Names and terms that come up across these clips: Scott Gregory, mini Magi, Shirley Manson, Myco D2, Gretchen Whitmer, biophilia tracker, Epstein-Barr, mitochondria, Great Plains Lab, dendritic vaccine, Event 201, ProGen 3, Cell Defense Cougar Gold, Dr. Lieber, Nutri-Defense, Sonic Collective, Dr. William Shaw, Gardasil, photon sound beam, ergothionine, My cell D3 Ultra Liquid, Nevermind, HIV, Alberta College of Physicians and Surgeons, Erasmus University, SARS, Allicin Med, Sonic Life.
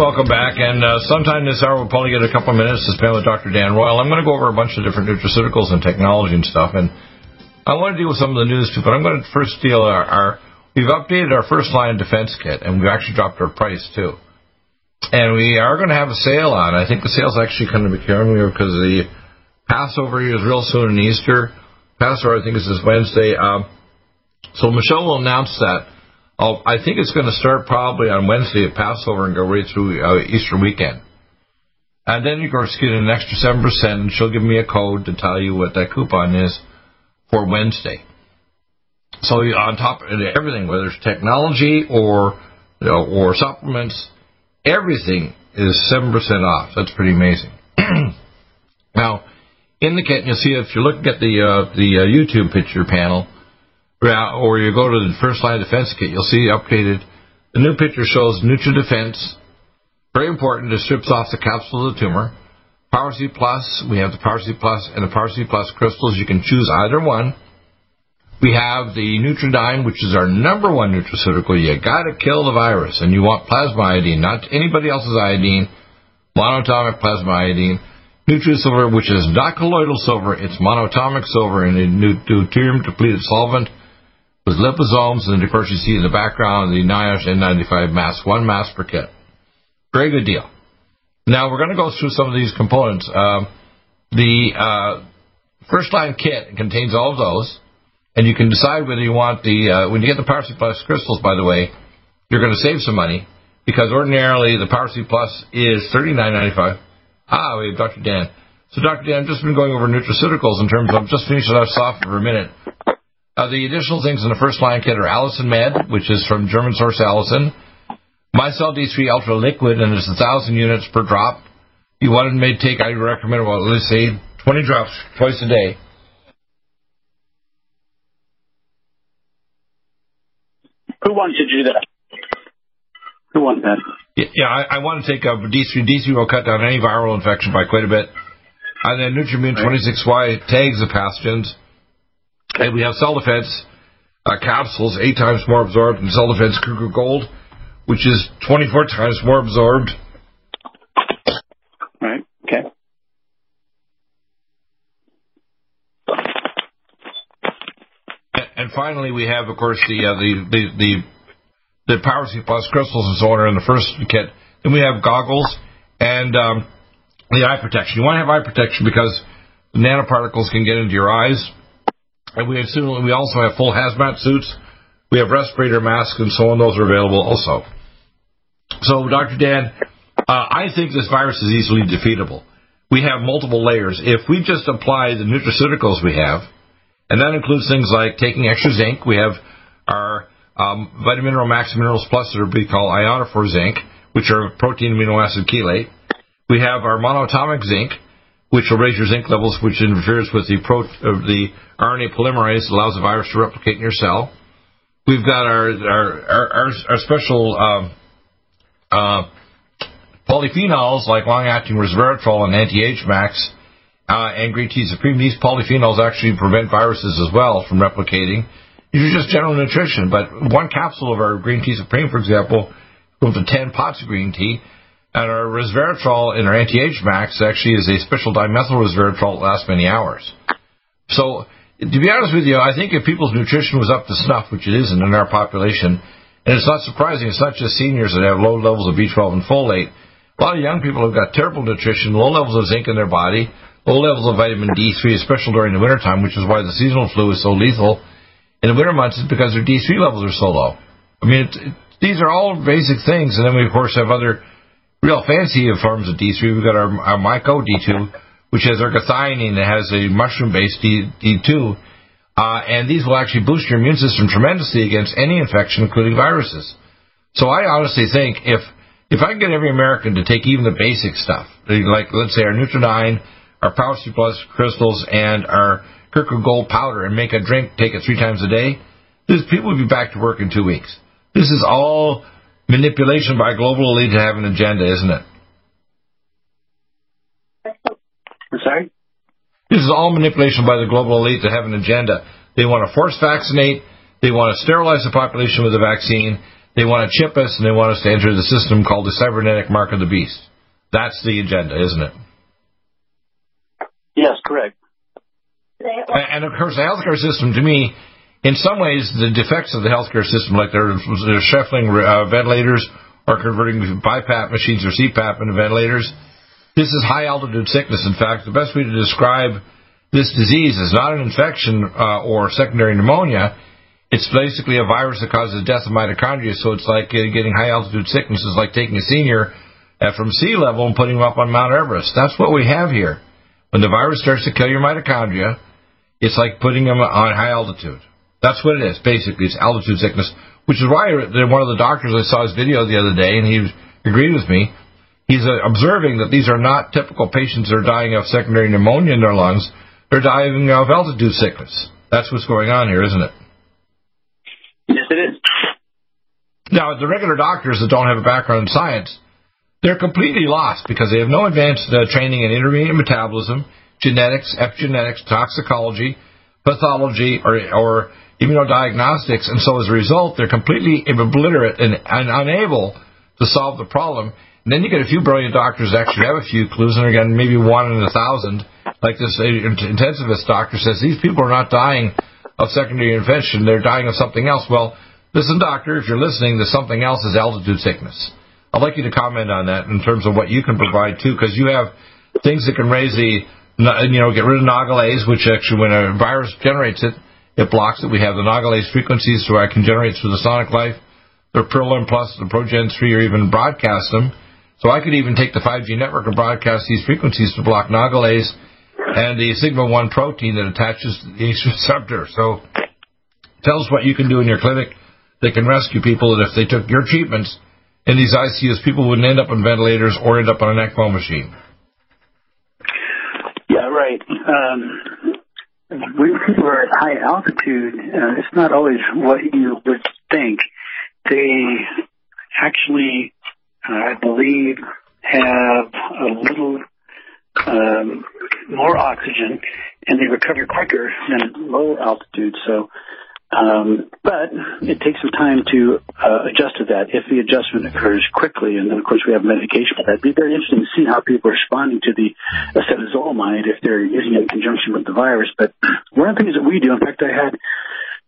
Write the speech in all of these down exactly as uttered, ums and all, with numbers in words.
Welcome back, and uh, sometime this hour we'll probably get a couple of minutes to spend with Doctor Dan Royal. I'm going to go over a bunch of different nutraceuticals and technology and stuff, and I want to deal with some of the news too, but I'm going to first deal our, our we've updated our first line defense kit, and we've actually dropped our price too, and we are going to have a sale on. I think the sale's actually going to be coming because the Passover is real soon and Easter. Passover I think is this Wednesday, um, so Michelle will announce that. I think it's going to start probably on Wednesday at Passover and go right through uh, Easter weekend. And then, of course, get an extra seven percent, and she'll give me a code to tell you what that coupon is for Wednesday. So on top of everything, whether it's technology or you know, or supplements, everything is seven percent off. That's pretty amazing. Now, in the kit, you'll see if you're looking at the, uh, the uh, YouTube picture panel, or you go to the first line defense kit, you'll see updated. The new picture shows Nutri-Defense, very important, it strips off the capsule of the tumor. PowerC Plus, we have the PowerC Plus and the PowerC Plus crystals, you can choose either one. We have the Nutridyne, which is our number one nutraceutical. You gotta kill the virus, and you want plasma iodine, not anybody else's iodine, monatomic plasma iodine. Nutri-Silver, which is not colloidal silver, it's monatomic silver in a deuterium-depleted solvent. With liposomes, and of course you see in the background the NIOSH N ninety-five mask, one mask per kit. Very good deal. Now we're going to go through some of these components. Uh, the uh, first line kit contains all of those, and you can decide whether you want the, uh, when you get the PowerC Plus crystals, by the way, you're going to save some money, because ordinarily the PowerC Plus is thirty-nine ninety-five. Ah, we have Doctor Dan. So Doctor Dan, I've just been going over nutraceuticals in terms of, I'm just finishing us off for a minute. Uh, the additional things in the first line kit are Allicin Med, which is from German source Allicin. My Cell D three Ultra Liquid, and it's one thousand units per drop. You want it made take, I recommend, well, let's say, twenty drops twice a day. Who wants to do that? Who wants that? Yeah, yeah I, I want to take a D three. D three will cut down any viral infection by quite a bit. And then Nutrimmune twenty-six Y tags the pathogens. And we have Cell Defense uh, capsules, eight times more absorbed than Cell Defense Cougar Gold, which is twenty-four times more absorbed. Right, okay. And, and finally, we have, of course, the uh, the, the, the, the PowerC Plus crystals and so on are in the first kit. Then we have goggles and um, the eye protection. You want to have eye protection because nanoparticles can get into your eyes. And we, assume, we also have full hazmat suits. We have respirator masks and so on. Those are available also. So, Doctor Dan, uh, I think this virus is easily defeatable. We have multiple layers. If we just apply the nutraceuticals we have, and that includes things like taking extra zinc. We have our um, VitaMineral max minerals plus that are we call ionophore zinc, which are protein amino acid chelate. We have our monatomic zinc, which will raise your zinc levels, which interferes with the, pro, uh, the R N A polymerase, allows the virus to replicate in your cell. We've got our our, our, our, our special um, uh, polyphenols like long-acting resveratrol and anti-H max uh, and green tea supreme. These polyphenols actually prevent viruses as well from replicating. These are just general nutrition, but one capsule of our green tea supreme, for example, goes to ten pots of green tea. And our resveratrol in our anti-H max actually is a special dimethyl resveratrol that lasts many hours. So, to be honest with you, I think if people's nutrition was up to snuff, which it isn't in our population, and it's not surprising, it's not just seniors that have low levels of B twelve and folate. A lot of young people have got terrible nutrition, low levels of zinc in their body, low levels of vitamin D three, especially during the wintertime, which is why the seasonal flu is so lethal. In the winter months, it's because their D three levels are so low. I mean, it, it, these are all basic things, and then we, of course, have other real fancy forms of D three. We've got our, our Myco D two, which has ergothionine that has a mushroom-based D, D2. Uh, and these will actually boost your immune system tremendously against any infection, including viruses. So I honestly think if if I can get every American to take even the basic stuff, like, let's say, our Nutridyne, our PowerC Plus crystals, and our Kirkwood Gold powder, and make a drink, take it three times a day, this, people will be back to work in two weeks. This is all manipulation by global elite to have an agenda, isn't it? I'm sorry? This is all manipulation by the global elite to have an agenda. They want to force vaccinate. They want to sterilize the population with a vaccine. They want to chip us, and they want us to enter the system called the cybernetic mark of the beast. That's the agenda, isn't it? Yes, correct. And, of course, the healthcare system, to me, in some ways, the defects of the healthcare system, like they're, they're shuffling uh, ventilators or converting BiPAP machines or C PAP into ventilators, this is high-altitude sickness. In fact, the best way to describe this disease is not an infection uh, or secondary pneumonia. It's basically a virus that causes death of mitochondria, so it's like getting high-altitude sickness is like taking a senior from sea level and putting him up on Mount Everest. That's what we have here. When the virus starts to kill your mitochondria, it's like putting them on high altitude. That's what it is, basically. It's altitude sickness, which is why one of the doctors, I saw his video the other day, and he agreed with me. He's observing that these are not typical patients that are dying of secondary pneumonia in their lungs. They're dying of altitude sickness. That's what's going on here, isn't it? Yes, it is. Now, the regular doctors that don't have a background in science, they're completely lost because they have no advanced uh, training in intermediate metabolism, genetics, epigenetics, toxicology, pathology, or, or immunodiagnostics. And so as a result, they're completely obliterate and, and unable to solve the problem. And then you get a few brilliant doctors that actually have a few clues, and again, maybe one in a thousand. Like this intensivist doctor says, these people are not dying of secondary infection, they're dying of something else. Well, listen, doctor, if you're listening, there's something else is altitude sickness. I'd like you to comment on that in terms of what you can provide, too, because you have things that can raise the, you know, get rid of Nagalase, which actually when a virus generates it, it blocks it. We have the Nagalase frequencies, so I can generate through the sonic life, the Perlin Plus, the Progen three, or even broadcast them. So I could even take the five G network and broadcast these frequencies to block Nagalase and the Sigma one protein that attaches to the ACE receptor. So tell us what you can do in your clinic that can rescue people that if they took your treatments in these I C Us, people wouldn't end up on ventilators or end up on an ECMO machine. Yeah, right. Um, when people are at high altitude, uh, it's not always what you would think. They actually... I believe, have a little um, more oxygen, and they recover quicker than at low altitude. So, um, but it takes some time to uh, adjust to that if the adjustment occurs quickly. And then, of course, we have medication for that. It'd be very interesting to see how people are responding to the acetazolamide if they're using it in conjunction with the virus. But one of the things that we do, in fact, I had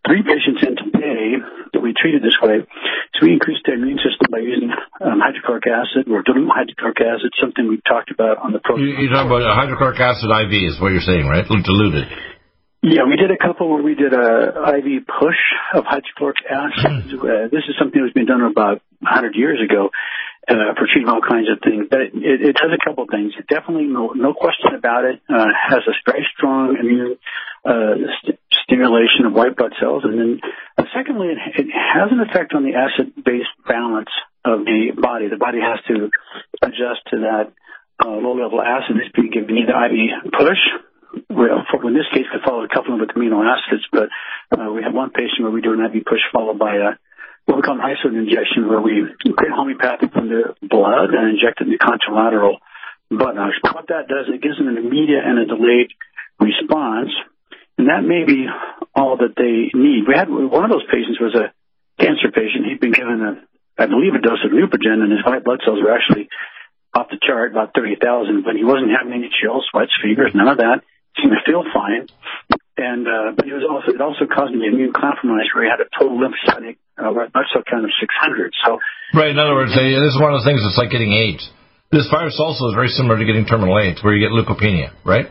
three patients in today that we treated this way. So we increased their immune system by using um, hydrochloric acid or diluted hydrochloric acid, something we've talked about on the program. You're talking about hydrochloric acid I V is what you're saying, right? Diluted. Yeah, we did a couple where we did a I V push of hydrochloric acid. uh, this is something that was being done about one hundred years ago uh, for treating all kinds of things. But it, it does a couple of things. It definitely, no, no question about it, uh, has a very strong immune uh, st- stimulation of white blood cells. And then uh, secondly, it, it has an effect on the acid-base balance of the body. The body has to adjust to that uh, low-level acid that's being given either I V push. Well, in this case, we followed a couple of amino acids, but uh, we have one patient where we do an I V push followed by a, what we call an isolated injection, where we get homeopathic from the blood and inject it in the contralateral buttocks. But what that does, it gives them an immediate and a delayed response, and that may be all that they need. We had one of those patients was a cancer patient. He'd been given, a, I believe, a dose of Neupogen, and his white blood cells were actually off the chart, about thirty thousand, but he wasn't having any chills, sweats, fevers, none of that. Seemed to feel fine, and uh, but it was also it also caused an immune compromise where he had a total lymphocytic uh, blood cell count of six hundred. So right, in other words, they, this is one of those things that's like getting AIDS. This virus also is very similar to getting terminal AIDS, where you get leukopenia, right?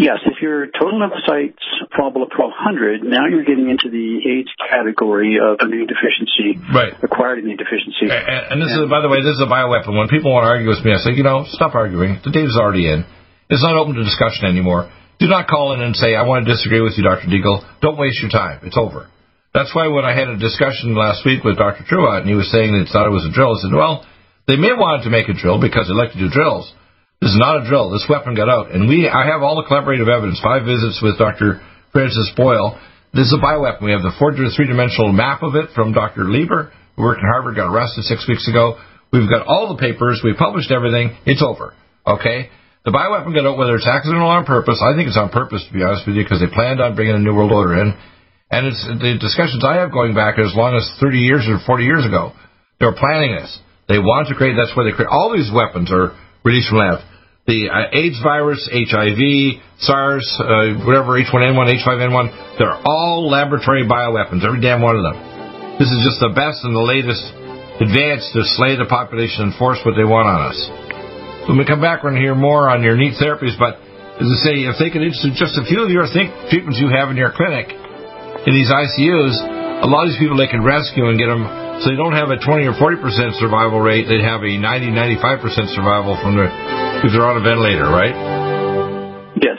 Yes, if your total lymphocytes fall below twelve hundred, now you're getting into the AIDS category of immune deficiency, right? Acquired immune deficiency. And, and this and, is, by the way, this is a bioweapon. When people want to argue with me, I say, you know, stop arguing. The day's already in. It's not open to discussion anymore. Do not call in and say, I want to disagree with you, Doctor Deagle. Don't waste your time. It's over. That's why when I had a discussion last week with Doctor Truitt, and he was saying that he thought it was a drill, I said, well, they may want to make a drill because they like to do drills. This is not a drill. This weapon got out. And we, I have all the collaborative evidence, five visits with Doctor Francis Boyle. This is a bioweapon. We have the four- to three-dimensional map of it from Doctor Lieber, who worked in Harvard, got arrested six weeks ago. We've got all the papers. We published everything. It's over, okay? The bioweapon got out, whether it's accidental or on purpose. I think it's on purpose, to be honest with you, because they planned on bringing a New World Order in. And it's the discussions I have going back as long as thirty years or forty years ago. They were planning this. They want to create, that's why they create. All these weapons are released from lab. The uh, AIDS virus, H I V, SARS, uh, whatever, H one N one, H five N one, they're all laboratory bioweapons, every damn one of them. This is just the best and the latest advance to slay the population and force what they want on us. When we come back, we're going to hear more on your neat therapies, but as I say, if they can institute just a few of your think treatments you have in your clinic, in these I C Us, a lot of these people they can rescue and get them, so they don't have a twenty or forty percent survival rate, they have a ninety, ninety-five percent survival from the, if they're on a ventilator, right? Yes.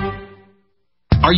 Are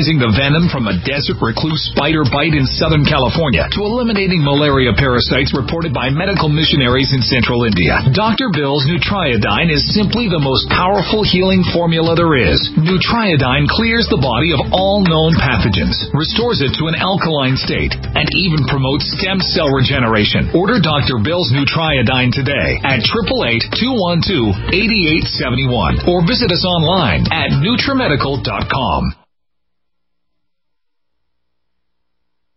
the venom from a desert recluse spider bite in Southern California to eliminating malaria parasites reported by medical missionaries in Central India. Doctor Bill's Nutriodine is simply the most powerful healing formula there is. Nutriodine clears the body of all known pathogens, restores it to an alkaline state, and even promotes stem cell regeneration. Order Doctor Bill's Nutriodine today at triple eight, two one two, eight eight seven one or visit us online at NutriMedical dot com.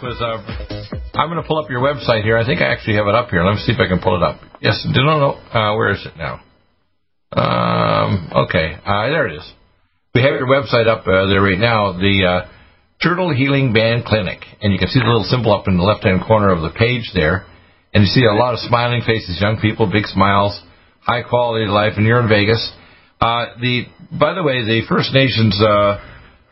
Was, uh, I'm going to pull up your website here. I think I actually have it up here. Let me see if I can pull it up. Yes, no, no, uh, where is it now? Um, okay, uh, there it is. We have your website up uh, there right now, the uh, Turtle Healing Band Clinic. And you can see the little symbol up in the left-hand corner of the page there. And you see a lot of smiling faces, young people, big smiles, high quality of life, and you're in Vegas. Uh, the, by the way, the First Nations uh,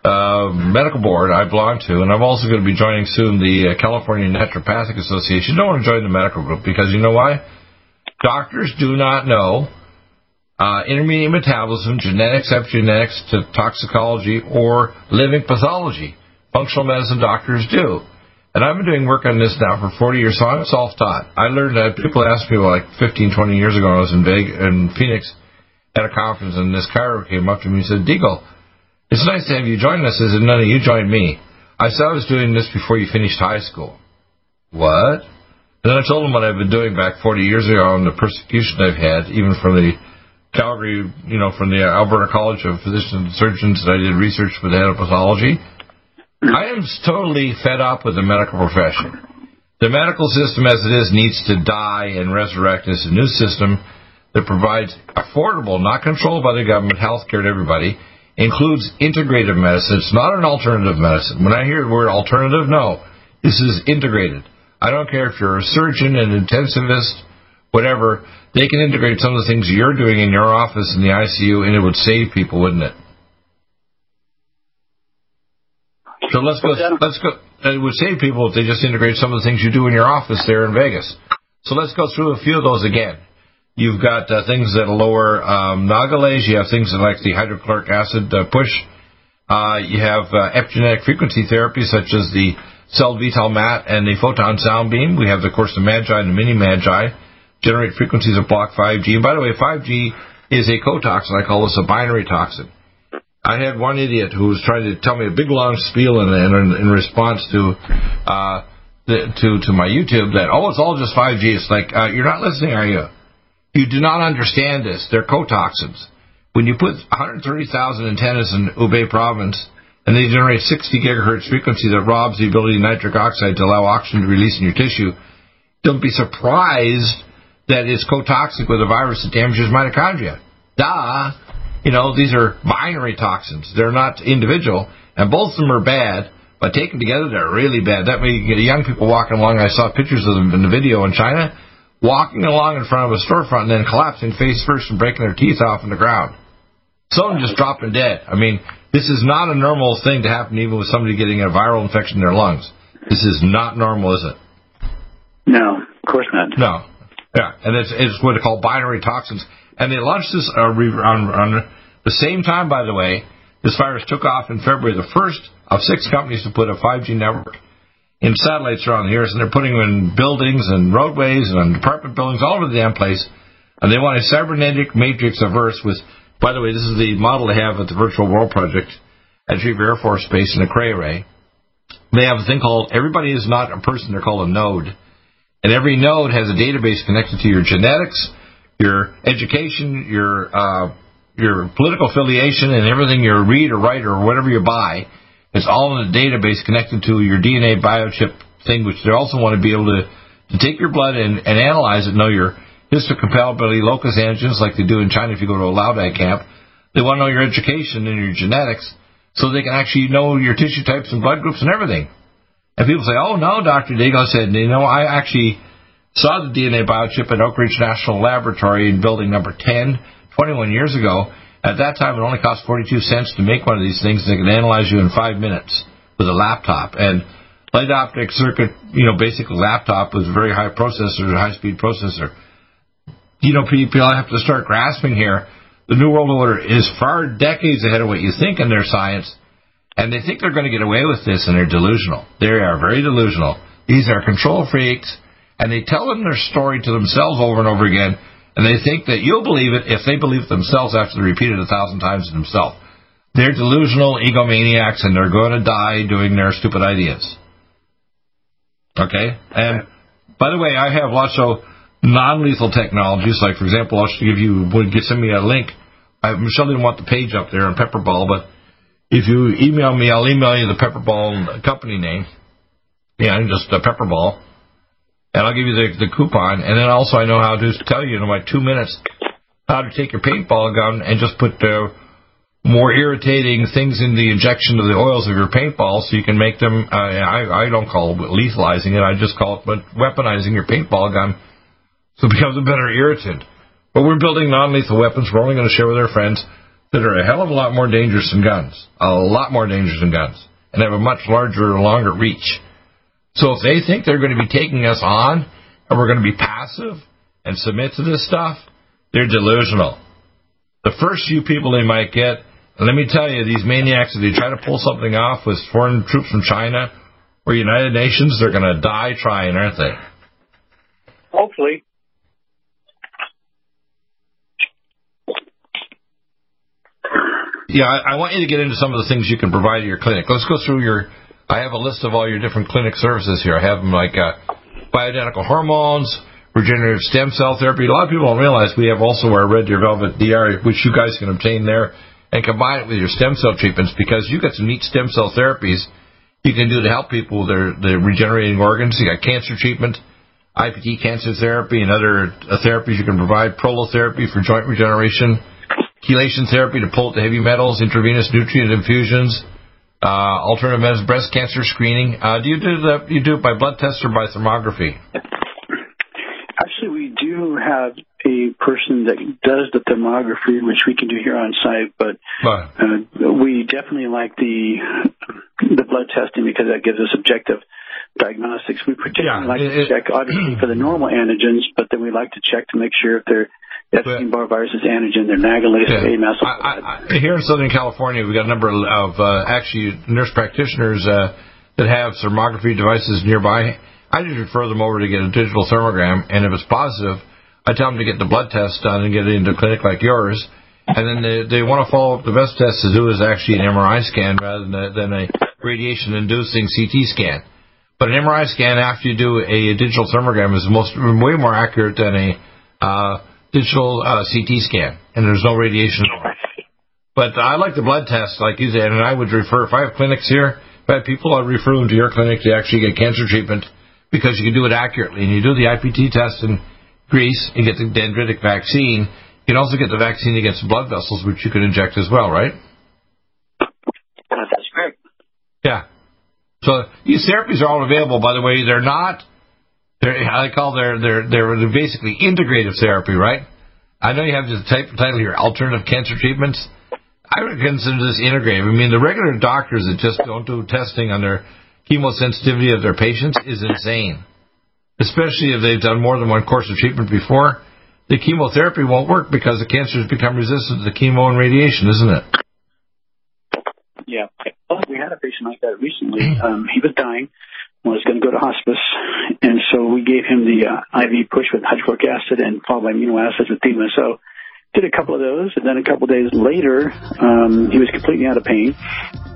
uh, medical board I belong to, and I'm also going to be joining soon the uh, California Naturopathic Association. You don't want to join the medical group because you know why? Doctors do not know uh, intermediate metabolism, genetics, epigenetics, to toxicology, or living pathology. Functional medicine doctors do. And I've been doing work on this now for forty years, so I'm self-taught. I learned that people asked me like fifteen, twenty years ago when I was in, Vegas, in Phoenix at a conference, and this chiropractor came up to me and said, Deagle, it's nice to have you join us. I said, no, no, you join me. I said, I was doing this before you finished high school. What? And then I told him what I've been doing back forty years ago and the persecution I've had, even from the Calgary, you know, from the Alberta College of Physicians and Surgeons that I did research for the head of pathology. I am totally fed up with the medical profession. The medical system as it is needs to die and resurrect as a new system that provides affordable, not controlled by the government, health care to everybody, includes integrative medicine. It's not an alternative medicine. When I hear the word alternative, no. This is integrated. I don't care if you're a surgeon, an intensivist, whatever. They can integrate some of the things you're doing in your office in the I C U, and it would save people, wouldn't it? So let's go. Let's go. It would save people if they just integrate some of the things you do in your office there in Vegas. So let's go through a few of those again. You've got uh, things that lower um, Nagalase. You have things that like the hydrochloric acid uh, push. Uh, you have uh, epigenetic frequency therapy such as the Sel Vita Mat and the photon sound beam. We have, of course, the Magi and the mini Magi generate frequencies of block five G. And by the way, five G is a cotoxin. I call this a binary toxin. I had one idiot who was trying to tell me a big long spiel in, in, in response to uh, the, to to my YouTube that, oh, it's all just five G. It's like, uh, you're not listening, are you? You do not understand this. They're cotoxins. When you put one hundred thirty thousand antennas in Hubei province and they generate sixty gigahertz frequency that robs the ability of nitric oxide to allow oxygen to release in your tissue, don't be surprised that it's cotoxic with a virus that damages mitochondria. Duh! You know, these are binary toxins. They're not individual. And both of them are bad, but taken together, they're really bad. That way you get young people walking along. I saw pictures of them in the video in China, walking along in front of a storefront and then collapsing face first and breaking their teeth off on the ground. Some just dropping dead. I mean, this is not a normal thing to happen even with somebody getting a viral infection in their lungs. This is not normal, is it? No, of course not. No. Yeah, and it's, it's what they call binary toxins. And they launched this uh, on, on the same time, by the way, this virus took off in February, the first of six companies to put a five G network in satellites around the Earth, and they're putting them in buildings and roadways and on apartment buildings all over the damn place. And they want a cybernetic matrix of Earth with, by the way, this is the model they have at the Virtual World Project at Schriever Air Force Base in the Cray Ray. They have a thing called, everybody is not a person, they're called a node. And every node has a database connected to your genetics, your education, your uh, your political affiliation, and everything you read or write or whatever you buy, it's all in a database connected to your D N A biochip thing, which they also want to be able to, to take your blood and, and analyze it, know your histocompatibility, locus antigens, like they do in China if you go to a Lao Dai camp. They want to know your education and your genetics so they can actually know your tissue types and blood groups and everything. And people say, oh, no, Doctor Deagle said, you know, I actually saw the D N A biochip at Oak Ridge National Laboratory in building number ten, twenty-one years ago. At that time, it only cost forty-two cents to make one of these things. They could analyze you in five minutes with a laptop. And light optic circuit, you know, basically laptop with a very high processor, a high-speed processor. You know, people have to start grasping here. The New World Order is far decades ahead of what you think in their science, and they think they're going to get away with this, and they're delusional. They are very delusional. These are control freaks. And they tell them their story to themselves over and over again, and they think that you'll believe it if they believe it themselves after they repeat it a thousand times to themselves. They're delusional egomaniacs, and they're going to die doing their stupid ideas. Okay? And, by the way, I have lots of non-lethal technologies. Like, for example, I'll give you, send me a link. I, Michelle didn't want the page up there on Pepperball, but if you email me, I'll email you the Pepperball company name. Yeah, just uh, Pepperball. And I'll give you the, the coupon, and then also I know how to tell you in about two minutes how to take your paintball gun and just put uh, more irritating things in the injection of the oils of your paintball so you can make them, uh, I, I don't call it lethalizing it, I just call it but weaponizing your paintball gun so it becomes a better irritant. But we're building non-lethal weapons, we're only going to share with our friends. that are a hell of a lot more dangerous than guns, a lot more dangerous than guns, and have a much larger, longer reach. So if they think they're going to be taking us on and we're going to be passive and submit to this stuff, they're delusional. The first few people they might get, and let me tell you, these maniacs, if they try to pull something off with foreign troops from China or United Nations, they're going to die trying, aren't they? Hopefully. Yeah, I, I want you to get into some of the things you can provide at your clinic. Let's go through your, I have a list of all your different clinic services here. I have them like uh, bioidentical hormones, regenerative stem cell therapy. A lot of people don't realize we have also our Red Deer Velvet D R, which you guys can obtain there, and combine it with your stem cell treatments because you got some neat stem cell therapies you can do to help people with their, their regenerating organs. You got cancer treatment, I P T cancer therapy, and other therapies you can provide, prolotherapy for joint regeneration, chelation therapy to pull out the heavy metals, intravenous nutrient infusions, uh, alternative medicine, breast cancer screening. Uh, do you do that? You do it by blood test or by thermography? Actually, we do have a person that does the thermography, which we can do here on site, but uh, we definitely like the the blood testing because that gives us objective diagnostics. We particularly yeah, like it, to it, check, obviously, for the normal antigens, but then we like to check to make sure if they're Epstein-Barr virus is antigen, they're Nagalase, yeah. A M S. I, I, here in Southern California, we've got a number of uh, actually nurse practitioners uh, that have thermography devices nearby. I just refer them over to get a digital thermogram, and if it's positive, I tell them to get the blood test done and get it into a clinic like yours, and then they, they want to follow up. The best test to do is actually an M R I scan rather than a, than a radiation-inducing C T scan. But an M R I scan after you do a digital thermogram is most way more accurate than a uh, digital uh, C T scan, and there's no radiation. But I like the blood test, like you said, and I would refer, if I have clinics here, if I have people, I'd refer them to your clinic to actually get cancer treatment because you can do it accurately. And you do the I P T test in Greece, you get the dendritic vaccine. You can also get the vaccine against blood vessels, which you can inject as well, right? That's correct. Yeah. So these therapies are all available. By the way, they're not, they're, I call they're, they're, they're basically integrative therapy, right? I know you have this type of title here, alternative cancer treatments. I would consider this integrative. I mean, the regular doctors that just don't do testing on their chemosensitivity of their patients is insane, especially if they've done more than one course of treatment before. The chemotherapy won't work because the cancer has become resistant to the chemo and radiation, isn't it? Yeah. We had a patient like that recently. Um, he was dying, was going to go to hospice, and so we gave him the uh, I V push with hydrochloric acid and followed by amino acids with D M S O. So did a couple of those, and then a couple of days later, um, he was completely out of pain,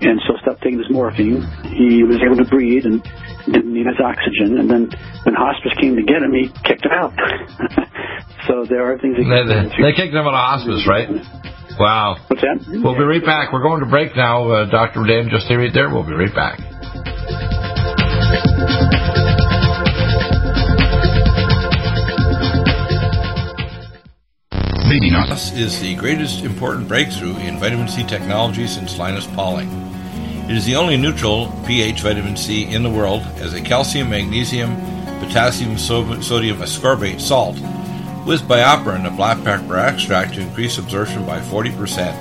and so stopped taking his morphine. He was able to breathe and didn't need his oxygen, and then when hospice came to get him, he kicked him out. So there are things that they, they, they kicked him out of hospice, right? Wow. What's that? We'll be right back. We're going to break now. Uh, Doctor Dan, just stay right there. We'll be right back. Maybe not. This is the greatest important breakthrough in vitamin C technology since Linus Pauling. It is the only neutral pH vitamin C in the world as a calcium, magnesium, potassium, sodium ascorbate salt with bioperin, a black pepper extract, to increase absorption by forty percent.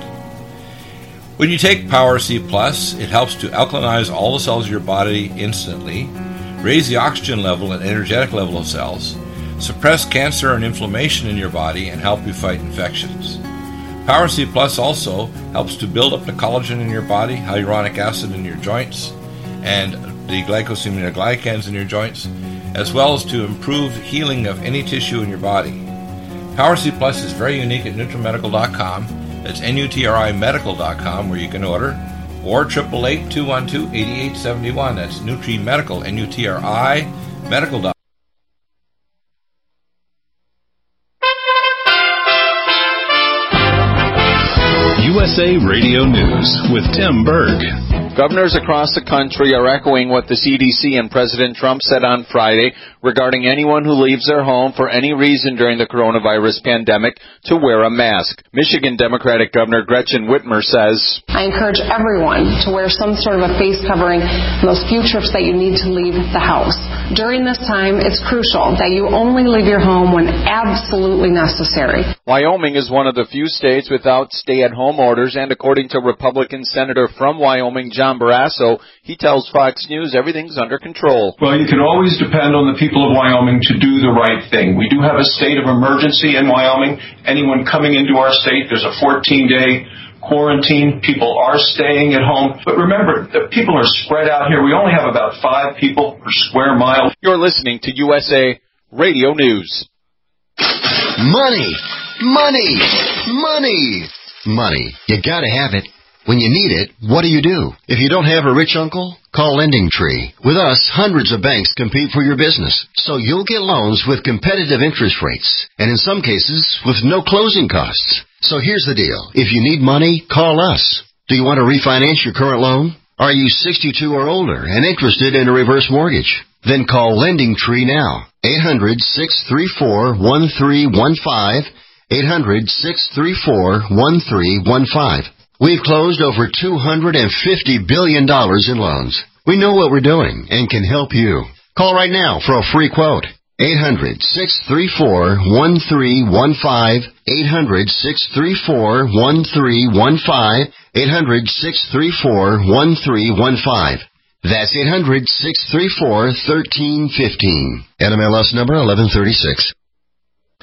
When you take PowerC Plus, it helps to alkalinize all the cells of your body instantly, raise the oxygen level and energetic level of cells, suppress cancer and inflammation in your body, and help you fight infections. PowerC Plus also helps to build up the collagen in your body, hyaluronic acid in your joints, and the glycosaminoglycans in your joints, as well as to improve healing of any tissue in your body. PowerC Plus is very unique at nutri medical dot com. That's N U T R I medical dot com, where you can order, or eight eight eight, two one two, eight eight seven one. That's NutriMedical, N U T R I medical dot com. U S A Radio News with Tim Berg. Governors across the country are echoing what the C D C and President Trump said on Friday regarding anyone who leaves their home for any reason during the coronavirus pandemic to wear a mask. Michigan Democratic Governor Gretchen Whitmer says, I encourage everyone to wear some sort of a face covering on those few trips that you need to leave the house. During this time, it's crucial that you only leave your home when absolutely necessary. Wyoming is one of the few states without stay-at-home orders, and according to Republican Senator from Wyoming, John Barrasso, he tells Fox News everything's under control. Well, you can always depend on the people of Wyoming to do the right thing. We do have a state of emergency in Wyoming. Anyone coming into our state, there's a fourteen-day quarantine. People are staying at home. But remember, the people are spread out here. We only have about five people per square mile. You're listening to U S A Radio News. Money. Money, money, money. You gotta have it. When you need it, what do you do? If you don't have a rich uncle, call Lending Tree. With us, hundreds of banks compete for your business, so you'll get loans with competitive interest rates, and in some cases, with no closing costs. So here's the deal. If you need money, call us. Do you want to refinance your current loan? Are you sixty-two or older and interested in a reverse mortgage? Then call Lending Tree now. eight hundred, six three four, one three one five. eight hundred, six three four, one three one five. We've closed over two hundred fifty billion dollars in loans. We know what we're doing and can help you. Call right now for a free quote. eight hundred, six three four, one three one five. eight hundred, six three four, one three one five. eight hundred, six three four, one three one five. That's eight hundred, six three four, one three one five. N M L S number eleven thirty-six.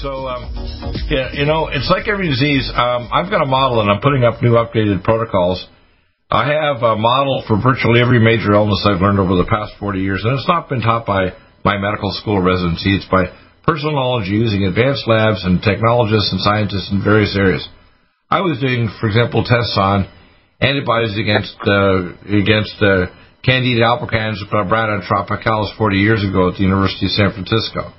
So, um, yeah, you know, it's like every disease. Um, I've got a model, and I'm putting up new updated protocols. I have a model for virtually every major illness I've learned over the past forty years, and it's not been taught by my medical school residency. It's by personal knowledge using advanced labs and technologists and scientists in various areas. I was doing, for example, tests on antibodies against uh, against uh, Candida albicans, Bradyna tropicalis forty years ago at the University of San Francisco.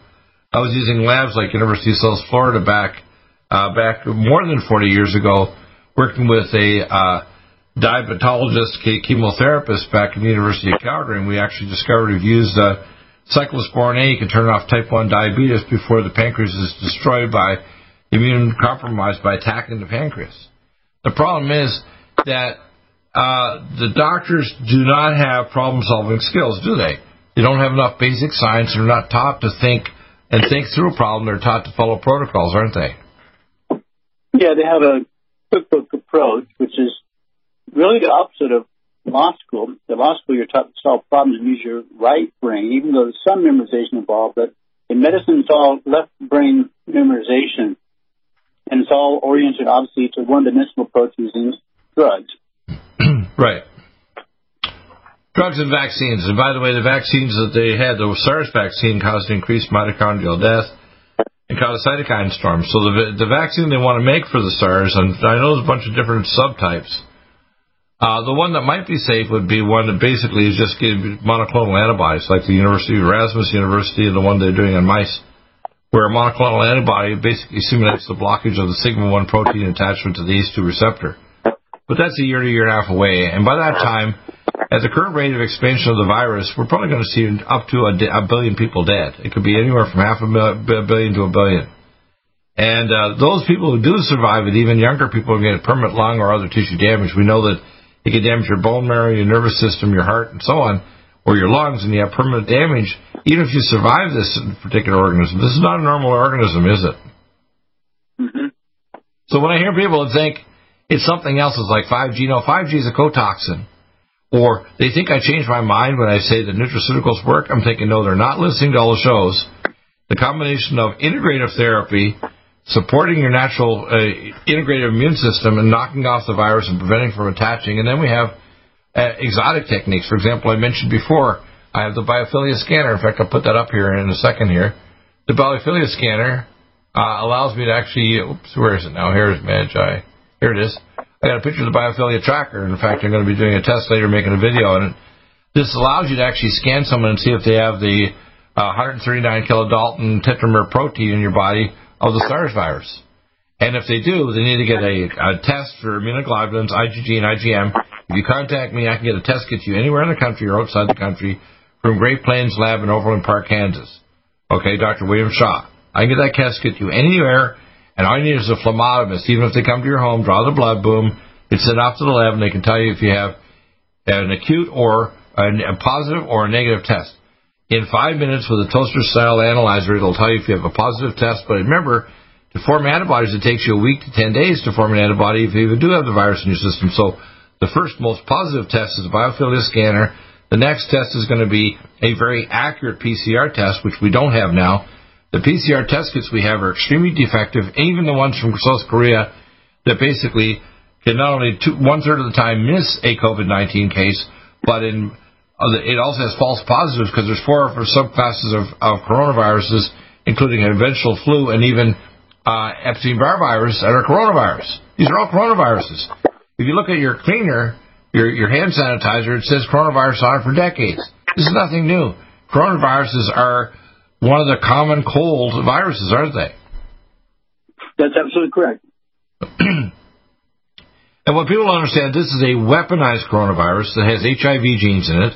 I was using labs like University of South Florida back uh, back more than forty years ago, working with a uh, diabetologist, chemotherapist back in the University of Calgary, and we actually discovered if you use uh, cyclosporin A, you can turn off type one diabetes before the pancreas is destroyed by immune compromise by attacking the pancreas. The problem is that uh, the doctors do not have problem-solving skills, do they? They don't have enough basic science. They're not taught to think and think through a problem. They're taught to follow protocols, aren't they? Yeah, they have a cookbook approach, which is really the opposite of law school. In law school, you're taught to solve problems and use your right brain, even though there's some memorization involved. But in medicine, it's all left-brain memorization, and it's all oriented, obviously, to one-dimensional approaches in drugs. Right. Drugs and vaccines. And by the way, the vaccines that they had, the SARS vaccine caused increased mitochondrial death and caused cytokine storms. So the the vaccine they want to make for the SARS, and I know there's a bunch of different subtypes. Uh, the one that might be safe would be one that basically is just giving monoclonal antibodies, like the University of Erasmus University and the one they're doing on mice, where a monoclonal antibody basically simulates the blockage of the Sigma one protein attachment to the H two receptor. But that's a year to year and a half away, and by that time, at the current rate of expansion of the virus, we're probably going to see up to a, a billion people dead. It could be anywhere from half a billion to a billion. And uh, those people who do survive it, even younger people, are going to get permanent lung or other tissue damage. We know that it can damage your bone marrow, your nervous system, your heart, and so on, or your lungs, and you have permanent damage, even if you survive this particular organism. This is not a normal organism, is it? Mm-hmm. So when I hear people think it's something else, it's like five G. No, five G is a cotoxin. Or they think I change my mind when I say that nutraceuticals work. I'm thinking, no, they're not listening to all the shows. The combination of integrative therapy, supporting your natural uh, integrative immune system and knocking off the virus and preventing from attaching. And then we have uh, exotic techniques. For example, I mentioned before, I have the biophilia scanner. In fact, I'll put that up here in a second here. The biophilia scanner uh, allows me to actually, oops, where is it now? Here's Magi. Here it is. I got a picture of the biophilia tracker. In fact, I'm going to be doing a test later, making a video on it. This allows you to actually scan someone and see if they have the uh, one hundred thirty-nine kilodalton tetramer protein in your body of the SARS virus. And if they do, they need to get a, a test for immunoglobulins, I G G, and I G M. If you contact me, I can get a test kit to you anywhere in the country or outside the country from Great Plains Lab in Overland Park, Kansas. Okay, Doctor William Shaw. I can get that test kit to you anywhere. And all you need is a phlebotomist. Even if they come to your home, draw the blood, boom, it's sent off to the lab, and they can tell you if you have an acute or a positive or a negative test. In five minutes with a toaster-style analyzer, it'll tell you if you have a positive test. But remember, to form antibodies, it takes you a week to ten days to form an antibody if you even do have the virus in your system. So the first most positive test is a biophilia scanner. The next test is going to be a very accurate P C R test, which we don't have now. The P C R test kits we have are extremely defective, even the ones from South Korea that basically can not only two, one-third of the time miss a COVID nineteen case, but in, it also has false positives because there's four or subclasses of, of coronaviruses, including an eventual flu and even uh, Epstein-Barr virus and a coronavirus. These are all coronaviruses. If you look at your cleaner, your, your hand sanitizer, it says coronavirus on it for decades. This is nothing new. Coronaviruses are one of the common cold viruses, aren't they? That's absolutely correct. And what people don't understand, this is a weaponized coronavirus that has H I V genes in it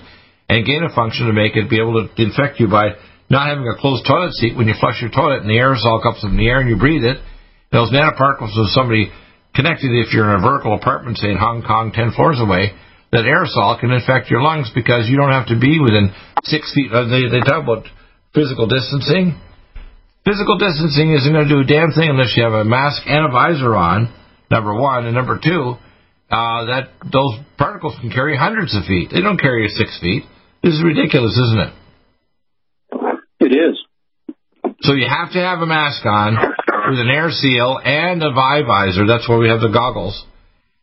and gain of function to make it be able to infect you by not having a closed toilet seat when you flush your toilet and the aerosol comes up in the air and you breathe it. And those nanoparticles of somebody connected, if you're in a vertical apartment, say in Hong Kong, ten floors away, that aerosol can infect your lungs because you don't have to be within six feet. They, they talk about physical distancing. Physical distancing isn't going to do a damn thing unless you have a mask and a visor on, number one. And number two, uh, that those particles can carry hundreds of feet. They don't carry six feet. This is ridiculous, isn't it? It is. So you have to have a mask on with an air seal and a V I visor. That's why we have the goggles.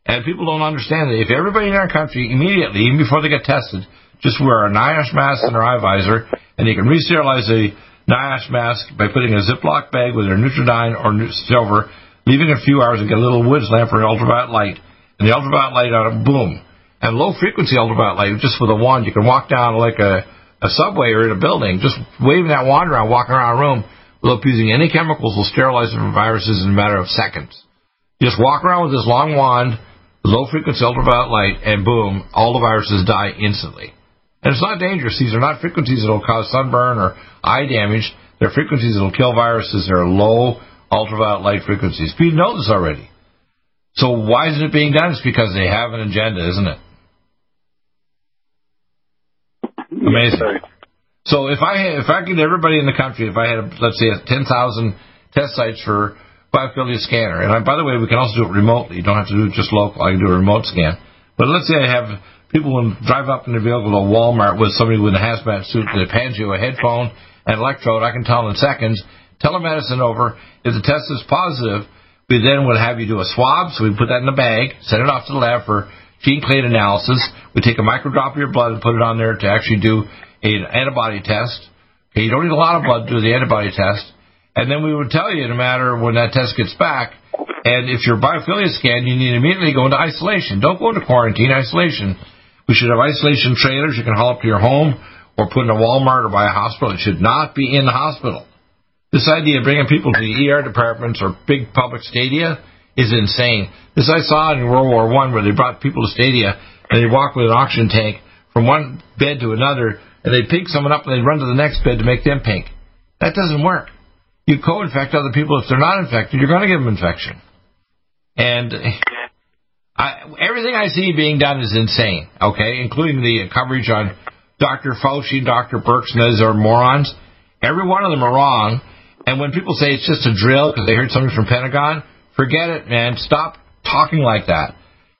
And people don't understand that if everybody in our country immediately, even before they get tested, just wear a NIOSH mask and an eye visor, and you can re-sterilize a NIOSH mask by putting a Ziploc bag with their Nutridyne or Nutrisilver, leaving it a few hours and get a little woods lamp or an ultraviolet light. And the ultraviolet light on it, boom. And low-frequency ultraviolet light, just with a wand, you can walk down like a, a subway or in a building, just waving that wand around, walking around a room, without using any chemicals, will sterilize them from viruses in a matter of seconds. You just walk around with this long wand, low-frequency ultraviolet light, and boom, all the viruses die instantly. And it's not dangerous. These are not frequencies that will cause sunburn or eye damage. They're frequencies that will kill viruses. They're low ultraviolet light frequencies. People know this already. So why isn't it being done? It's because they have an agenda, isn't it? Amazing. So if I had, if I could, everybody in the country, if I had, let's say, ten thousand test sites for biophilia scanner, and I, by the way, we can also do it remotely. You don't have to do it just local. I can do a remote scan. But let's say I have people will drive up in their vehicle to Walmart with somebody with a hazmat suit that hands you a headphone and electrode. I can tell in seconds. Telemedicine over. If the test is positive, we then would have you do a swab. So we put that in a bag, send it off to the lab for gene clade analysis. We take a microdrop of your blood and put it on there to actually do an antibody test. Okay, you don't need a lot of blood to do the antibody test. And then we would tell you in a matter of when that test gets back. And if you're biophilia scan, you need to immediately go into isolation. Don't go into quarantine, isolation. We should have isolation trailers you can haul up to your home or put in a Walmart or by a hospital. It should not be in the hospital. This idea of bringing people to the E R departments or big public stadia is insane. This I saw in World War One where they brought people to stadia and they walked with an oxygen tank from one bed to another and they'd pick someone up and they'd run to the next bed to make them pink. That doesn't work. You co-infect other people. If they're not infected, you're going to give them infection. And I, everything I see being done is insane, okay, including the coverage on Doctor Fauci, Doctor Birx, and those are morons. Every one of them are wrong. And when people say it's just a drill because they heard something from Pentagon, Forget it, man. Stop talking like that.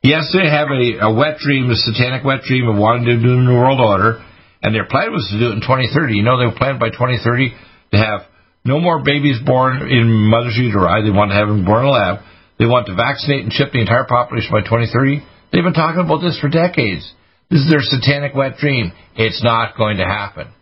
He has to have a, a wet dream, a satanic wet dream of wanting to do the New World Order, and their plan was to do it in twenty thirty. You know, they planned by twenty thirty to have no more babies born in mother's uteri. They want to have them born in a lab. They want to vaccinate and chip the entire population by twenty thirty. They've been talking about this for decades. This is their satanic wet dream. It's not going to happen.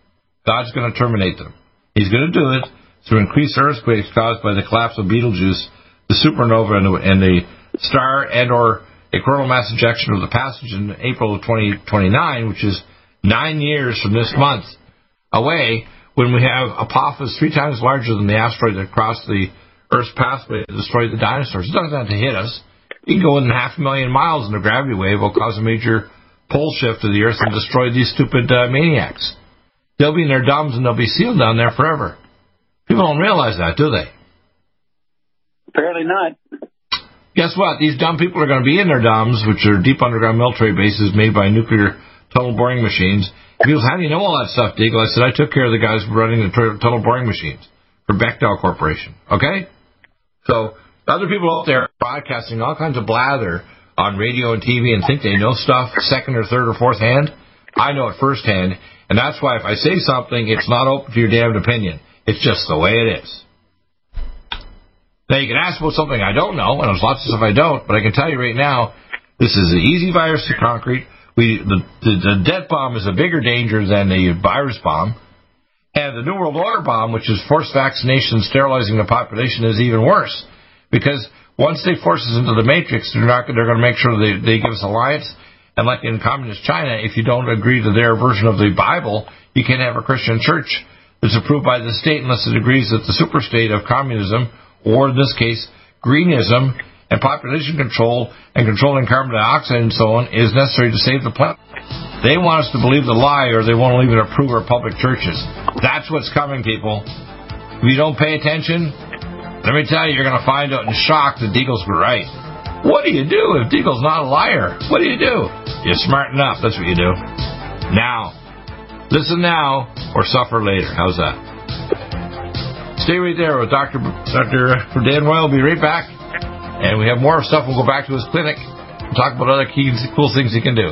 God's going to terminate them. He's going to do it through increased earthquakes caused by the collapse of Betelgeuse, the supernova, and the, and the star and or a coronal mass ejection of the passage in April of twenty twenty-nine, which is nine years from this month away, when we have Apophis three times larger than the asteroid that crossed the Earth's pathway that destroyed the dinosaurs. It's not going to hit us. You can go in half a million miles and a gravity wave will cause a major pole shift of the Earth and destroy these stupid uh, maniacs. They'll be in their domes and they'll be sealed down there forever. People don't realize that, do they? Apparently not. Guess what? These dumb people are going to be in their domes, which are deep underground military bases made by nuclear tunnel boring machines. People say, how do you know all that stuff, Deagle? I said, I took care of the guys running the tunnel boring machines for Bechdel Corporation. Okay? So other people out there are broadcasting all kinds of blather on radio and T V and think they know stuff second or third or fourth hand. I know it first hand, and that's why if I say something, it's not open to your damned opinion. It's just the way it is. Now, you can ask about something I don't know, and there's lots of stuff I don't, but I can tell you right now, this is the easy virus to concrete. We, the, the, the death bomb is a bigger danger than the virus bomb. And the New World Order bomb, which is forced vaccination, sterilizing the population, is even worse. Because once they force us into the matrix, they're not, they're going to make sure they, they give us alliance. And like in communist China, if you don't agree to their version of the Bible, you can't have a Christian church that's approved by the state unless it agrees that the superstate of communism, or in this case, greenism, and population control and controlling carbon dioxide and so on is necessary to save the planet. They want us to believe the lie, or they won't even approve our public churches. That's what's coming, people. If you don't pay attention, let me tell you, you're going to find out in shock that Deagles were right. What do you do if Deagle's not a liar? What do you do? You smarten up. That's what you do. Now, listen now or suffer later. How's that? Stay right there with Doctor Doctor Dan Royal. Be right back. And we have more stuff. We'll go back to his clinic and talk about other key, cool things he can do.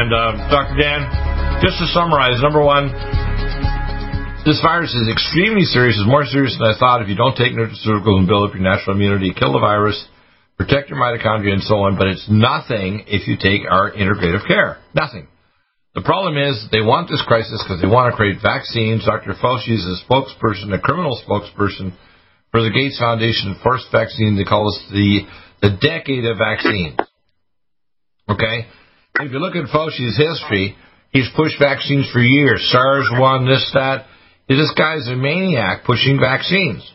And uh, Doctor Dan, just to summarize, number one, this virus is extremely serious. It's more serious than I thought. If you don't take nutraceuticals and build up your natural immunity, kill the virus, protect your mitochondria, and so on. But it's nothing if you take our integrative care. Nothing. The problem is they want this crisis because they want to create vaccines. Doctor Fauci is a spokesperson, a criminal spokesperson for the Gates Foundation forced vaccine. They call us the the decade of vaccines. Okay. If you look at Fauci's history, he's pushed vaccines for years. SARS one, this, that. This guy's a maniac pushing vaccines.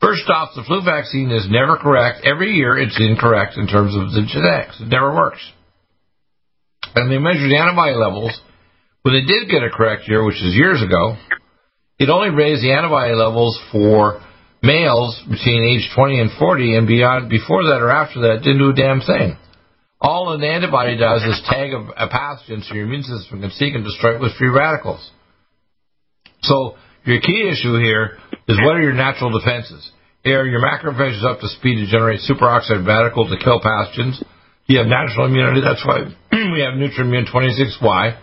First off, the flu vaccine is never correct. Every year it's incorrect in terms of the genetics. It never works. And they measured antibody levels. When they did get a correct year, which is years ago, it only raised the antibody levels for males between age twenty and forty, and beyond. Before that or after that, it didn't do a damn thing. All an antibody does is tag a pathogen so your immune system can seek and destroy it with free radicals. So your key issue here is, what are your natural defenses? Are your macrophages up to speed to generate superoxide radicals to kill pathogens? You have natural immunity. That's why we have Nutrimmune twenty-six Y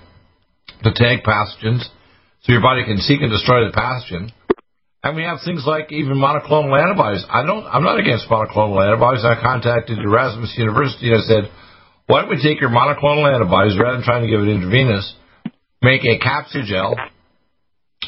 to tag pathogens so your body can seek and destroy the pathogen. And we have things like even monoclonal antibodies. I don't, I'm not against monoclonal antibodies. I contacted Erasmus University and I said, why don't we take your monoclonal antibodies, rather than trying to give it intravenous, make a capsule gel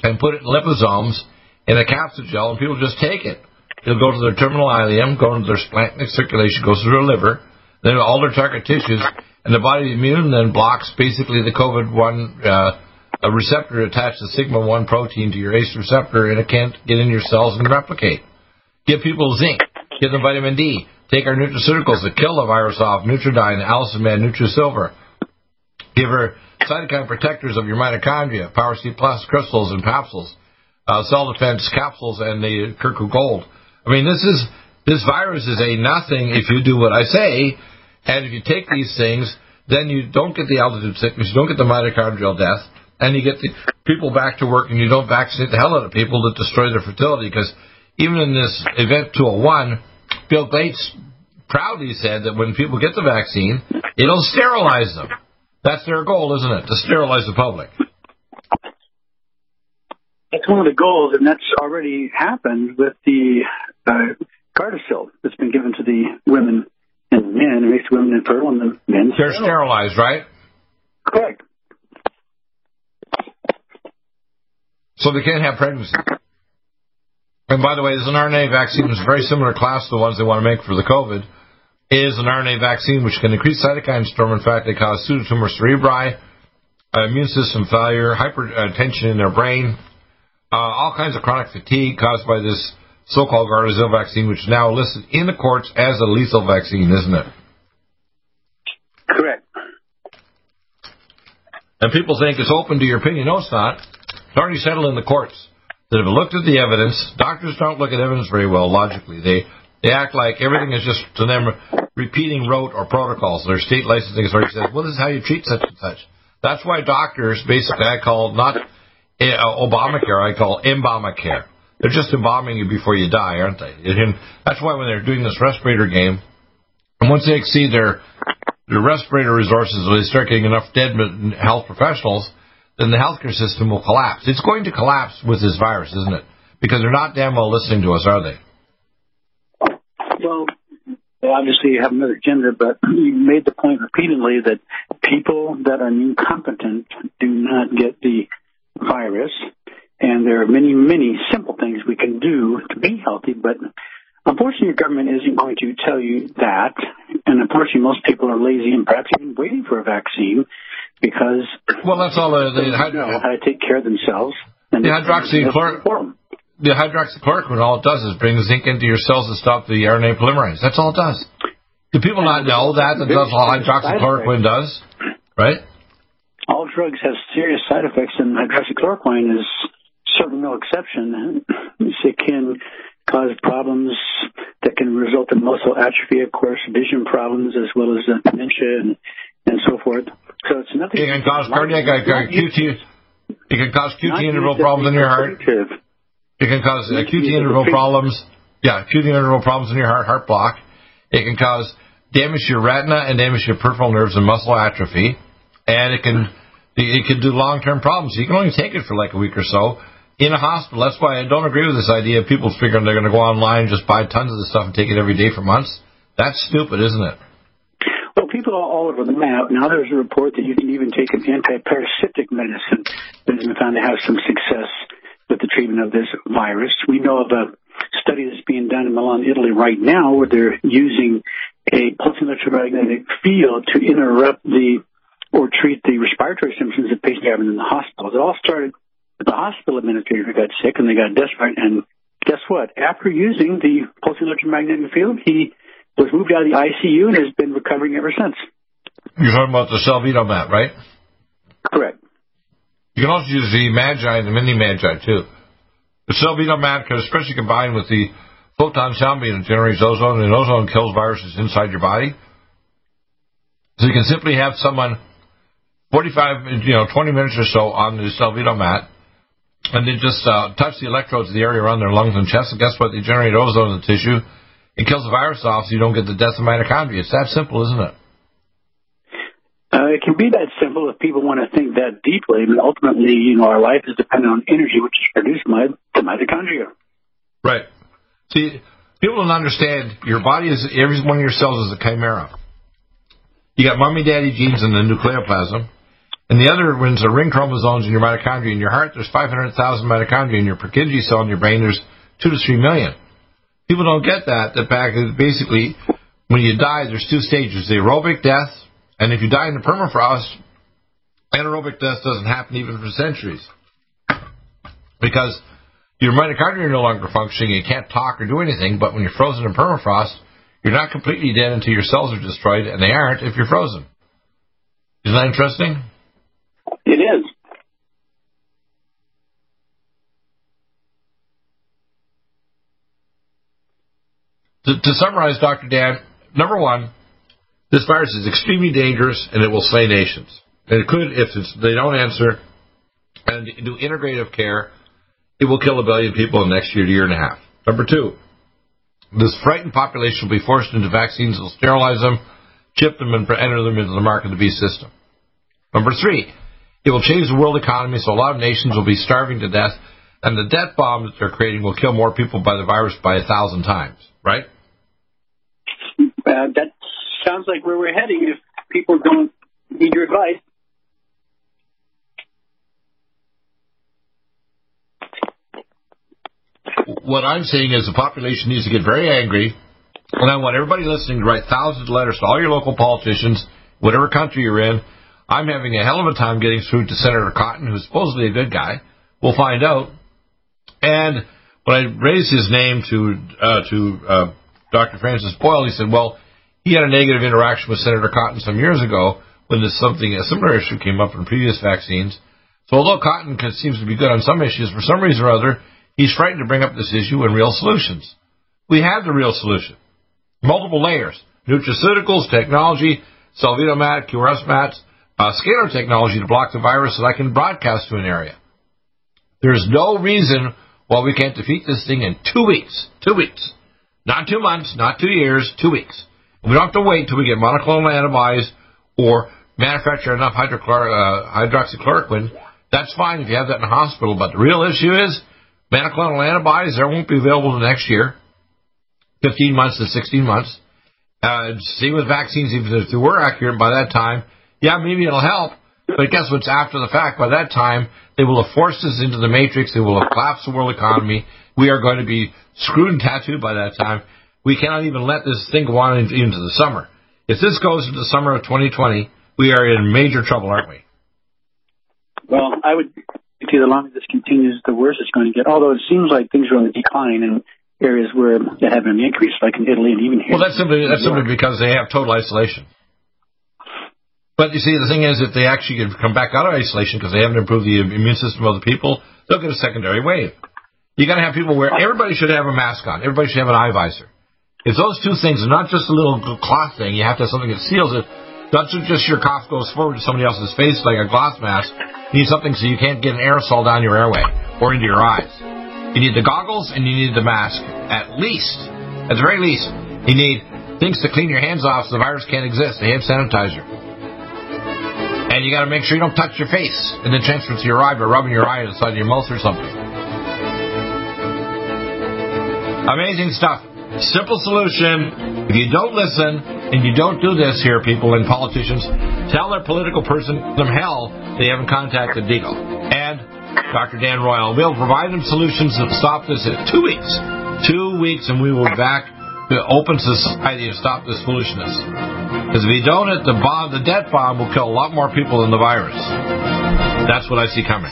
and put it in liposomes in a capsule gel, and people just take it. It'll go to their terminal ileum, go into their splanchnic circulation, goes to their liver, then all their target tissues, and the body immune then blocks basically the COVID one uh, a receptor attached to Sigma one protein to your ACE receptor, and it can't get in your cells and replicate. Give people zinc. Give them vitamin D. Take our nutraceuticals to kill the virus off, Nutridyne, Allicin Med, Nutri-Silver. Give her cytokine protectors of your mitochondria, PowerC Plus crystals and capsules, uh, Cell Defense capsules, and the Kirkwood Gold. I mean, this is this virus is a nothing if you do what I say, and if you take these things, then you don't get the altitude sickness, you don't get the mitochondrial death, and you get the people back to work, and you don't vaccinate the hell out of people that destroy their fertility. Because even in this event two oh one, Bill Gates proudly said that when people get the vaccine, it'll sterilize them. That's their goal, isn't it? To sterilize the public. That's one of the goals, and that's already happened with the uh, Gardasil that's been given to the women and men. It makes the women infertile and the men They're sterile. sterilized, right? Correct. So they can't have pregnancy. And by the way, there's an R N A vaccine that's a very similar class to the ones they want to make for the COVID. It is an R N A vaccine which can increase cytokine storm. In fact, they cause pseudotumor cerebri, immune system failure, hypertension in their brain, uh, all kinds of chronic fatigue caused by this so-called Gardasil vaccine, which is now listed in the courts as a lethal vaccine, isn't it? Correct. And people think it's open to your opinion. No, it's not. It's already settled in the courts. That have looked at the evidence. Doctors don't look at evidence very well, logically. They they act like everything is just, to them, repeating rote or protocols. Their state licensing authority says, well, this is how you treat such and such. That's why doctors, basically, I call not Obamacare, I call Embamacare. They're just embalming you before you die, aren't they? And that's why when they're doing this respirator game, and once they exceed their, their respirator resources, or they start getting enough dead health professionals, then the healthcare system will collapse. It's going to collapse with this virus, isn't it? Because they're not damn well listening to us, are they? Well, obviously you have another agenda, but you made the point repeatedly that people that are immune competent do not get the virus. And there are many, many simple things we can do to be healthy, but unfortunately your government isn't going to tell you that. And unfortunately most people are lazy and perhaps even waiting for a vaccine because well, that's all uh, they hyd- know how to take care of themselves. And the, hydroxychlor- the hydroxychloroquine, all it does is bring zinc into your cells and stop the R N A polymerase. That's all it does. Do people and not know that? That that's all hydroxychloroquine does, right? All drugs have serious side effects, and hydroxychloroquine is certainly no exception. It can cause problems that can result in muscle atrophy, of course, vision problems, as well as uh, dementia and, and so forth. So it's nothing. It can cause cardiac Q T. It can cause Q T interval problems in your heart. It can cause uh, Q T interval problems. Yeah, Q T interval problems in your heart, heart block. It can cause damage to your retina and damage to your peripheral nerves and muscle atrophy, and it can it can do long-term problems. You can only take it for like a week or so. In a hospital, that's why I don't agree with this idea of people figuring they're going to go online and just buy tons of this stuff and take it every day for months. That's stupid, isn't it? Well, people are all over the map. Now there's a report that you can even take an anti-parasitic medicine that has been found to have some success with the treatment of this virus. We know of a study that's being done in Milan, Italy right now where they're using a pulsing electromagnetic field to interrupt the or treat the respiratory symptoms that patients have in the hospital. It all started... The hospital administrator got sick and they got desperate, and guess what? After using the pulsing electromagnetic field, he was moved out of the I C U and has been recovering ever since. You're talking about the Sel Vita Mat, right? Correct. You can also use the Magi and the mini Magi, too. The Sel Vita Mat can especially combine with the photon sound beam that generates ozone, and ozone kills viruses inside your body. So you can simply have someone forty-five, you know, twenty minutes or so on the Sel Vita Mat, and they just uh, touch the electrodes of the area around their lungs and chest, and guess what? They generate ozone in the tissue. It kills the virus off so you don't get the death of mitochondria. It's that simple, isn't it? Uh, it can be that simple if people want to think that deeply, but ultimately, you know, our life is dependent on energy, which is produced by the mitochondria. Right. See, people don't understand your body is, every one of your cells is a chimera. You got mommy, daddy genes in the nucleoplasm. And the other ones are ring chromosomes in your mitochondria. In your heart, there's five hundred thousand mitochondria. In your Purkinje cell in your brain, there's two to three million. People don't get that, that back, basically, when you die, there's two stages, the aerobic death, and if you die in the permafrost, anaerobic death doesn't happen even for centuries. Because your mitochondria are no longer functioning, you can't talk or do anything, but when you're frozen in permafrost, you're not completely dead until your cells are destroyed, and they aren't if you're frozen. Isn't that interesting? It is. To, to summarize, Doctor Dan, number one, this virus is extremely dangerous and it will slay nations. And it could, if it's, they don't answer and do integrative care, it will kill a billion people in the next year to year and a half. Number two, this frightened population will be forced into vaccines that will sterilize them, chip them, and enter them into the mark of the beast system. Number three, it will change the world economy, so a lot of nations will be starving to death, and the death bomb that they're creating will kill more people by the virus by a thousand times, right? Uh, that sounds like where we're heading if people don't need your advice. What I'm saying is the population needs to get very angry, and I want everybody listening to write thousands of letters to all your local politicians, whatever country you're in. I'm having a hell of a time getting through to Senator Cotton, who's supposedly a good guy. We'll find out. And When I raised his name to uh, to uh, Doctor Francis Boyle, he said, well, he had a negative interaction with Senator Cotton some years ago when this something a similar issue came up in previous vaccines. So although Cotton seems to be good on some issues, for some reason or other, he's frightened to bring up this issue and real solutions. We have the real solution. Multiple layers. Nutraceuticals, technology, Sel Vita Mat, Q R S mats, uh, scalar technology to block the virus that I can broadcast to an area. There's no reason why we can't defeat this thing in two weeks. Two weeks. Not two months, not two years, two weeks. We don't have to wait until we get monoclonal antibodies or manufacture enough hydrochlor- uh, hydroxychloroquine. That's fine if you have that in the hospital, but the real issue is monoclonal antibodies, they won't be available until next year, fifteen months to sixteen months. Uh, same with vaccines, even if they were accurate by that time. Yeah, maybe it'll help, but guess what's after the fact? By that time, they will have forced us into the matrix. They will have collapsed the world economy. We are going to be screwed and tattooed by that time. We cannot even let this thing go on into the summer. If this goes into the summer of twenty twenty, we are in major trouble, aren't we? Well, I would say the longer this continues, the worse it's going to get, although it seems like things are on the decline in areas where they have an increase, like in Italy and even here. Well, that's simply, that's simply because they have total isolation. But you see, the thing is, if they actually come back out of isolation because they haven't improved the immune system of the people, they'll get a secondary wave. You've got to have people where everybody should have a mask on. Everybody should have an eye visor. If those two things are not just a little cloth thing, you have to have something that seals it. Not just your cough goes forward to somebody else's face like a glass mask. You need something so you can't get an aerosol down your airway or into your eyes. You need the goggles and you need the mask, at least. At the very least, you need things to clean your hands off so the virus can't exist. They have sanitizer. And you got to make sure you don't touch your face and then transfer it to your eye by rubbing your eye inside your mouth or something. Amazing stuff. Simple solution. If you don't listen, and you don't do this here, people and politicians, tell their political person them hell they haven't contacted Deagle and Doctor Dan Royal. We'll provide them solutions that stop this in two weeks. Two weeks, and we will back to open society to stop this foolishness. Because if you don't, it, the bomb, the debt bomb will kill a lot more people than the virus. That's what I see coming.